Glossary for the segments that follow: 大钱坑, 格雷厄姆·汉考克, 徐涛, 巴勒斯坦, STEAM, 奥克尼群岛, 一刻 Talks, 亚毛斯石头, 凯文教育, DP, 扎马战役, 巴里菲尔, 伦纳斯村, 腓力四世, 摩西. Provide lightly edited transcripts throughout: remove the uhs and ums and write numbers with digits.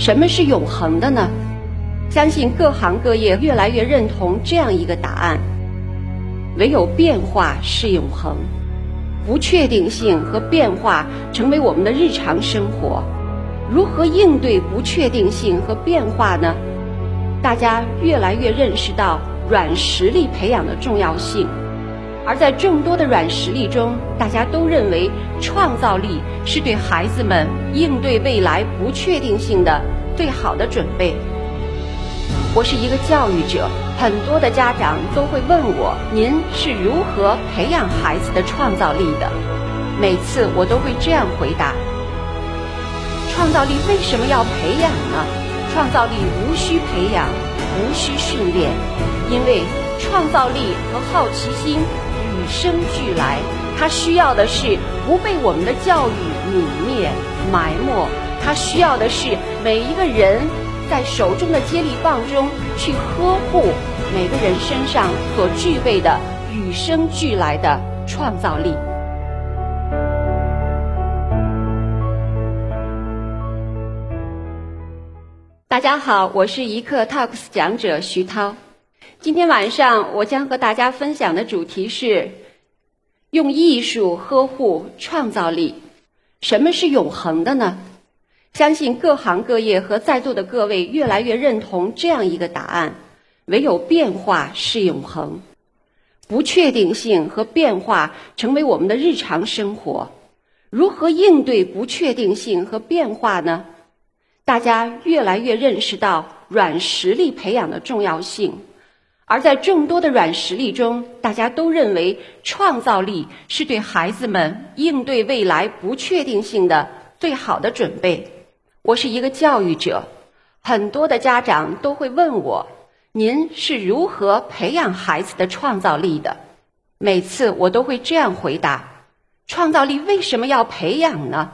什么是永恒的呢？相信各行各业越来越认同这样一个答案：唯有变化是永恒。不确定性和变化成为我们的日常生活。如何应对不确定性和变化呢？大家越来越认识到软实力培养的重要性。而在众多的软实力中，大家都认为创造力是对孩子们应对未来不确定性的最好的准备。我是一个教育者，很多的家长都会问我，您是如何培养孩子的创造力的？每次我都会这样回答：创造力为什么要培养呢？创造力无需培养，无需训练，因为创造力和好奇心与生俱来，它需要的是不被我们的教育泯灭、埋没，它需要的是每一个人在手中的接力棒中去呵护每个人身上所具备的与生俱来的创造力。大家好，我是一刻 Talks 讲者徐涛。今天晚上我将和大家分享的主题是用艺术呵护创造力。什么是永恒的呢？相信各行各业和在座的各位越来越认同这样一个答案：唯有变化是永恒。不确定性和变化成为我们的日常生活。如何应对不确定性和变化呢？大家越来越认识到软实力培养的重要性。而在众多的软实力中，大家都认为创造力是对孩子们应对未来不确定性的最好的准备。我是一个教育者，很多的家长都会问我，您是如何培养孩子的创造力的？每次我都会这样回答：创造力为什么要培养呢？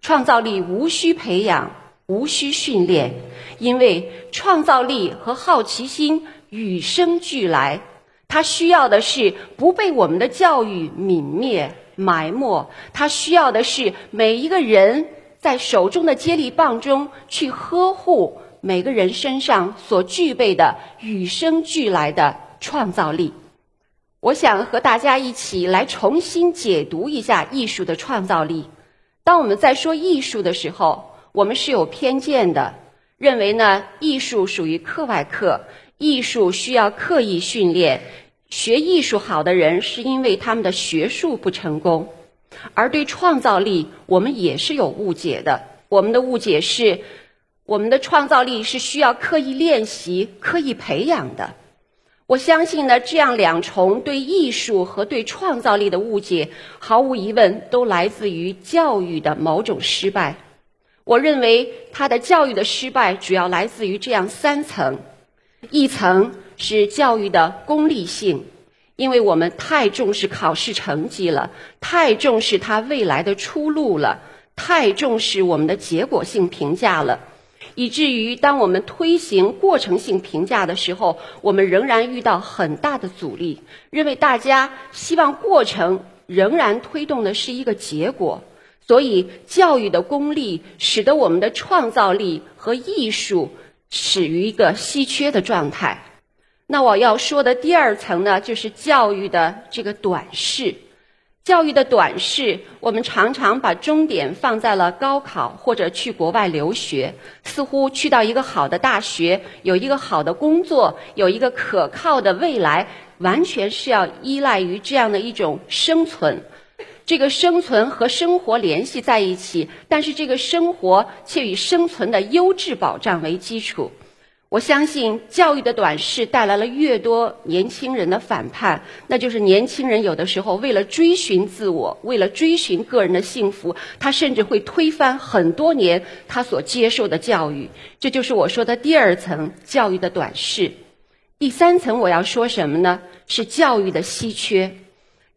创造力无需培养，无需训练，因为创造力和好奇心与生俱来，它需要的是不被我们的教育泯灭、埋没，它需要的是每一个人在手中的接力棒中去呵护每个人身上所具备的与生俱来的创造力。我想和大家一起来重新解读一下艺术的创造力。当我们在说艺术的时候，我们是有偏见的，认为呢，艺术属于课外课，艺术需要刻意训练，学艺术好的人是因为他们的学术不成功。而对创造力，我们也是有误解的。我们的误解是，我们的创造力是需要刻意练习、刻意培养的。我相信呢，这样两重对艺术和对创造力的误解，毫无疑问都来自于教育的某种失败。我认为他的教育的失败主要来自于这样三层。一层是教育的功利性，因为我们太重视考试成绩了，太重视它未来的出路了，太重视我们的结果性评价了，以至于当我们推行过程性评价的时候，我们仍然遇到很大的阻力，认为大家希望过程仍然推动的是一个结果。所以教育的功利使得我们的创造力和艺术始于一个稀缺的状态。那我要说的第二层呢，就是教育的这个短视。教育的短视，我们常常把终点放在了高考或者去国外留学，似乎去到一个好的大学，有一个好的工作，有一个可靠的未来，完全是要依赖于这样的一种生存。这个生存和生活联系在一起，但是这个生活却以生存的优质保障为基础。我相信教育的短视带来了越多年轻人的反叛，那就是年轻人有的时候为了追寻自我，为了追寻个人的幸福，他甚至会推翻很多年他所接受的教育。这就是我说的第二层，教育的短视。第三层我要说什么呢？是教育的稀缺。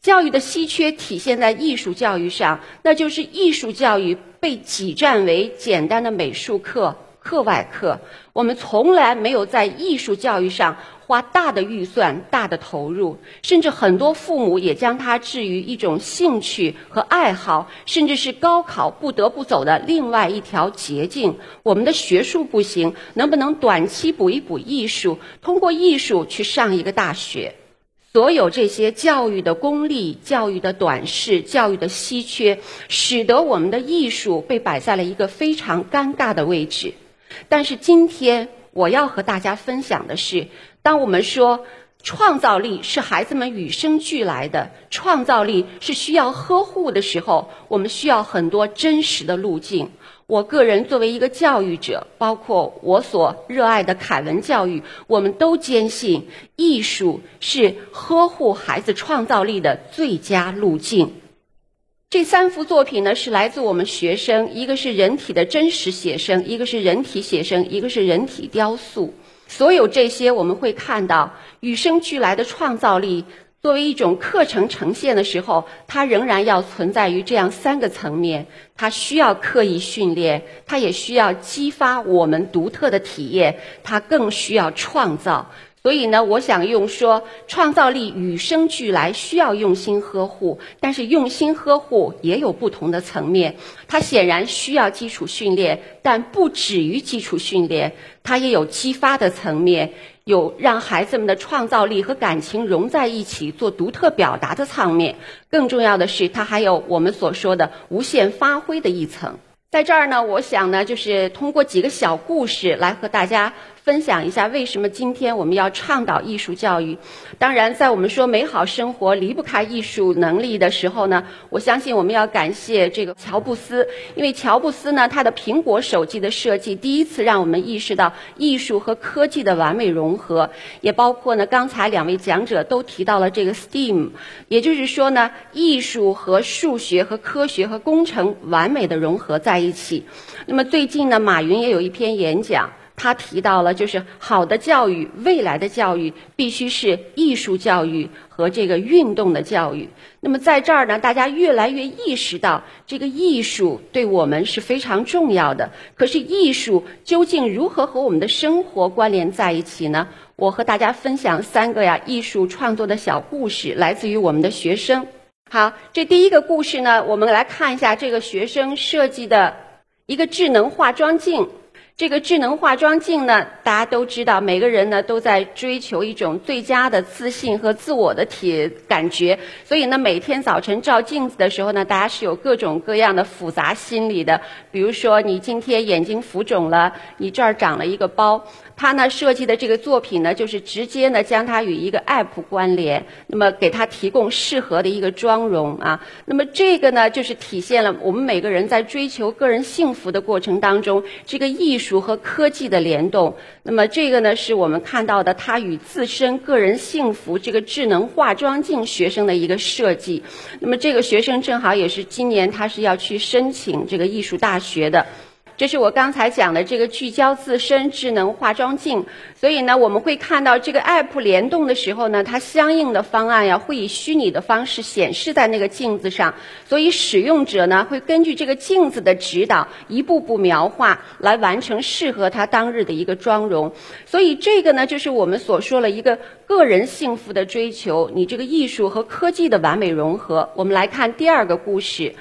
教育的稀缺体现在艺术教育上，那就是艺术教育被挤占为简单的美术课、课外课。我们从来没有在艺术教育上花大的预算、大的投入，甚至很多父母也将它置于一种兴趣和爱好，甚至是高考不得不走的另外一条捷径。我们的学术不行，能不能短期补一补艺术，通过艺术去上一个大学？所有这些教育的功利、教育的短视、教育的稀缺，使得我们的艺术被摆在了一个非常尴尬的位置。但是今天我要和大家分享的是，当我们说创造力是孩子们与生俱来的，创造力是需要呵护的时候，我们需要很多真实的路径。我个人作为一个教育者，包括我所热爱的凯文教育，我们都坚信艺术是呵护孩子创造力的最佳路径。这三幅作品呢，是来自我们学生，一个是人体的真实写生，一个是人体写生，一个是人体雕塑。所有这些我们会看到与生俱来的创造力作为一种课程呈现的时候，它仍然要存在于这样三个层面，它需要刻意训练，它也需要激发我们独特的体验，它更需要创造。所以呢，我想用说创造力与生俱来，需要用心呵护，但是用心呵护也有不同的层面，它显然需要基础训练，但不止于基础训练，它也有激发的层面，有让孩子们的创造力和感情融在一起做独特表达的层面，更重要的是它还有我们所说的无限发挥的一层。在这儿呢，我想呢，就是通过几个小故事来和大家分享一下为什么今天我们要倡导艺术教育。当然，在我们说美好生活离不开艺术能力的时候呢，我相信我们要感谢这个乔布斯，因为乔布斯呢，他的苹果手机的设计第一次让我们意识到艺术和科技的完美融合，也包括呢，刚才两位讲者都提到了这个 STEAM， 也就是说呢，艺术和数学和科学和工程完美的融合在一起。那么最近呢，马云也有一篇演讲，他提到了就是好的教育，未来的教育必须是艺术教育和这个运动的教育。那么在这儿呢，大家越来越意识到这个艺术对我们是非常重要的。可是艺术究竟如何和我们的生活关联在一起呢？我和大家分享三个艺术创作的小故事，来自于我们的学生。好，这第一个故事呢，我们来看一下这个学生设计的一个智能化妆镜。这个智能化妆镜呢，大家都知道，每个人呢都在追求一种最佳的自信和自我的感觉，所以呢，每天早晨照镜子的时候呢，大家是有各种各样的复杂心理的。比如说，你今天眼睛浮肿了，你这儿长了一个包。他呢设计的这个作品呢，就是直接呢将它与一个 app 关联，那么给它提供适合的一个妆容啊。那么这个呢，就是体现了我们每个人在追求个人幸福的过程当中，这个艺术和科技的联动。那么这个呢，是我们看到的它与自身个人幸福这个智能化妆镜学生的一个设计。那么这个学生正好也是今年他是要去申请这个艺术大学的。这是我刚才讲的这个聚焦自身智能化妆镜。所以呢，我们会看到这个 app 联动的时候呢，它相应的方案会以虚拟的方式显示在那个镜子上，所以使用者呢会根据这个镜子的指导，一步步描画来完成适合他当日的一个妆容。所以这个呢，就是我们所说了一个个人幸福的追求，你这个艺术和科技的完美融合。我们来看第二个故事。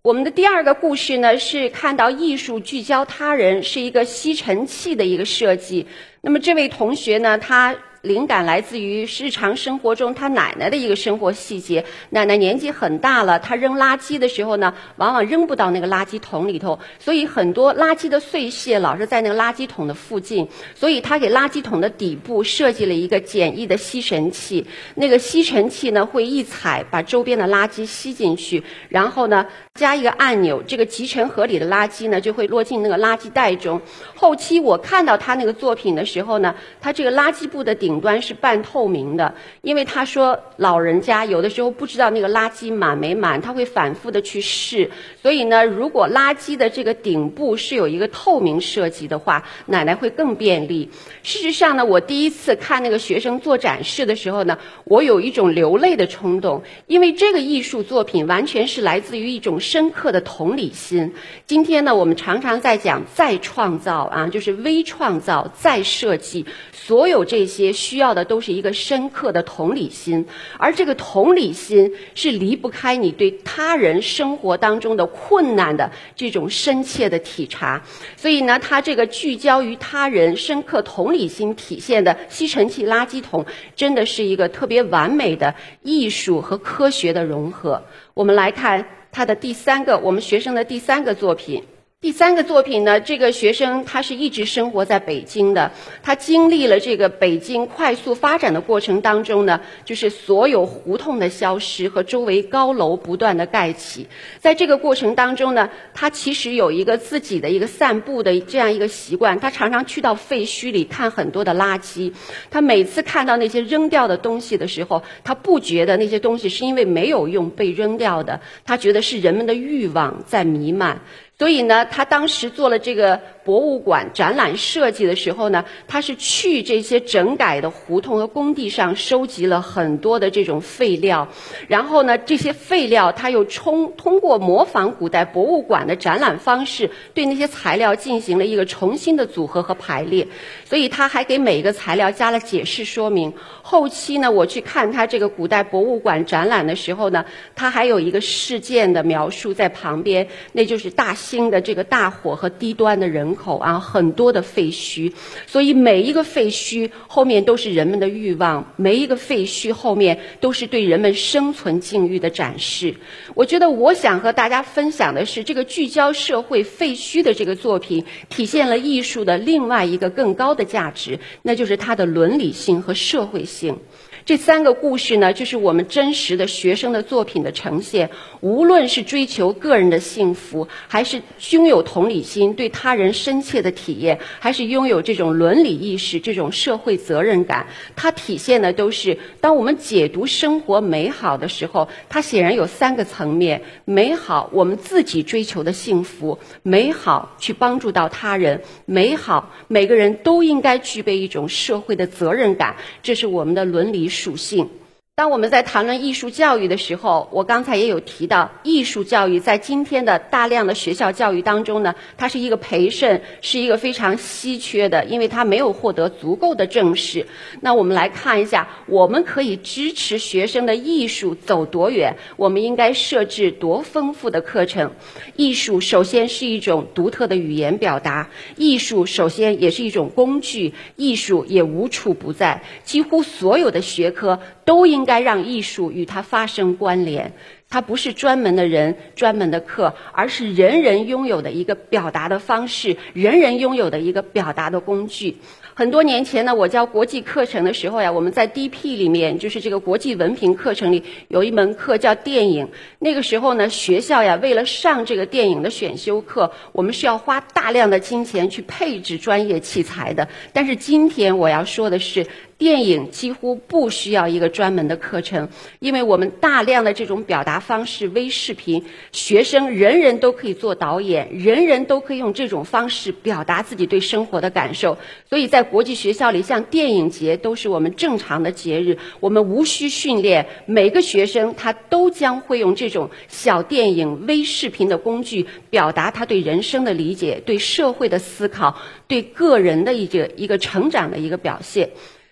我们的第二个故事呢，是看到艺术聚焦他人，是一个吸尘器的一个设计。那么这位同学呢，他灵感来自于日常生活中他奶奶的一个生活细节。奶奶年纪很大了，她扔垃圾的时候呢，往往扔不到那个垃圾桶里头，所以很多垃圾的碎屑老是在那个垃圾桶的附近，所以她给垃圾桶的底部设计了一个简易的吸尘器。那个吸尘器呢，会一踩把周边的垃圾吸进去，然后呢加一个按钮，这个集成盒里的垃圾呢就会落进那个垃圾袋中。后期我看到他那个作品的时候呢，他这个垃圾布的顶端是半透明的，因为他说老人家有的时候不知道那个垃圾满没满，他会反复的去试，所以呢，如果垃圾的这个顶部是有一个透明设计的话，奶奶会更便利。事实上呢，我第一次看那个学生做展示的时候呢，我有一种流泪的冲动，因为这个艺术作品完全是来自于一种深刻的同理心。今天呢，我们常常在讲再创造啊，就是微创造、再设计，所有这些需要的都是一个深刻的同理心，而这个同理心是离不开你对他人生活当中的困难的这种深切的体察。所以呢，他这个聚焦于他人、深刻同理心体现的吸尘器垃圾桶，真的是一个特别完美的艺术和科学的融合。我们来看他的第三个，我们学生的第三个作品。第三个作品呢，这个学生他是一直生活在北京的，他经历了这个北京快速发展的过程当中呢，就是所有胡同的消失和周围高楼不断的盖起，在这个过程当中呢，他其实有一个自己的一个散步的这样一个习惯，他常常去到废墟里看很多的垃圾，他每次看到那些扔掉的东西的时候，他不觉得那些东西是因为没有用被扔掉的，他觉得是人们的欲望在弥漫。所以呢，他当时做了这个博物馆展览设计的时候呢，他是去这些整改的胡同和工地上收集了很多的这种废料，然后呢，这些废料他又通过模仿古代博物馆的展览方式，对那些材料进行了一个重新的组合和排列。所以他还给每一个材料加了解释说明。后期呢，我去看他这个古代博物馆展览的时候呢，他还有一个事件的描述在旁边，那就是大新的这个大火和低端的人口啊，很多的废墟，所以每一个废墟后面都是人们的欲望，每一个废墟后面都是对人们生存境遇的展示。我觉得我想和大家分享的是，这个聚焦社会废墟的这个作品体现了艺术的另外一个更高的价值，那就是它的伦理性和社会性。这三个故事呢，就是我们真实的学生的作品的呈现，无论是追求个人的幸福，还是拥有同理心，对他人深切的体验，还是拥有这种伦理意识，这种社会责任感，它体现的都是当我们解读生活美好的时候，它显然有三个层面：美好我们自己追求的幸福，美好去帮助到他人，美好每个人都应该具备一种社会的责任感，这是我们的伦理属性。当我们在谈论艺术教育的时候，我刚才也有提到，艺术教育在今天的大量的学校教育当中呢，它是一个培训，是一个非常稀缺的，因为它没有获得足够的正视。那我们来看一下，我们可以支持学生的艺术走多远，我们应该设置多丰富的课程。艺术首先是一种独特的语言表达，艺术首先也是一种工具，艺术也无处不在，几乎所有的学科都应该让艺术与它发生关联，它不是专门的人、专门的课，而是人人拥有的一个表达的方式，人人拥有的一个表达的工具。很多年前呢，我教国际课程的时候呀，我们在 DP 里面，就是这个国际文凭课程里有一门课叫电影。那个时候呢，学校呀为了上这个电影的选修课，我们是要花大量的金钱去配置专业器材的。但是今天我要说的是，电影几乎不需要一个专门的课程，因为我们大量的这种表达方式微视频，学生人人都可以做导演，人人都可以用这种方式表达自己对生活的感受。所以在国际学校里，像电影节都是我们正常的节日，我们无需训练，每个学生他都将会用这种小电影微视频的工具表达他对人生的理解，对社会的思考，对个人的一个成长的一个表现。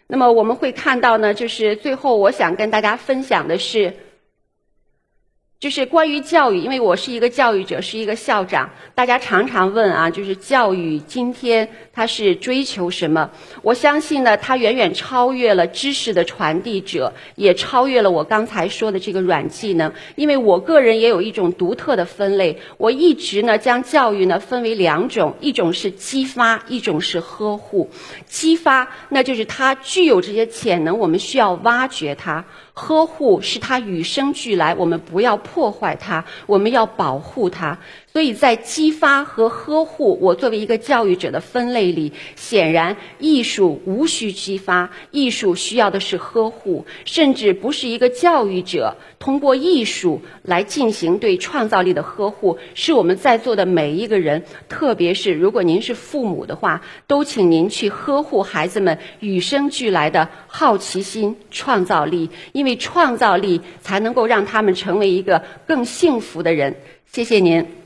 那么我们会看到呢，就是最后我想跟大家分享的是，就是关于教育，因为我是一个教育者，是一个校长，大家常常问啊，就是教育今天它是追求什么？我相信呢，它远远超越了知识的传递者，也超越了我刚才说的这个软技能。因为我个人也有一种独特的分类，我一直呢将教育呢分为两种，一种是激发，一种是呵护。激发那就是它具有这些潜能，我们需要挖掘它；呵护是它与生俱来，我们不要破坏它，我们要保护它。所以在激发和呵护，我作为一个教育者的分类里，显然艺术无需激发，艺术需要的是呵护，甚至不是一个教育者通过艺术来进行对创造力的呵护，是我们在座的每一个人，特别是如果您是父母的话，都请您去呵护孩子们与生俱来的好奇心、创造力，因为创造力才能够让他们成为一个更幸福的人。谢谢您。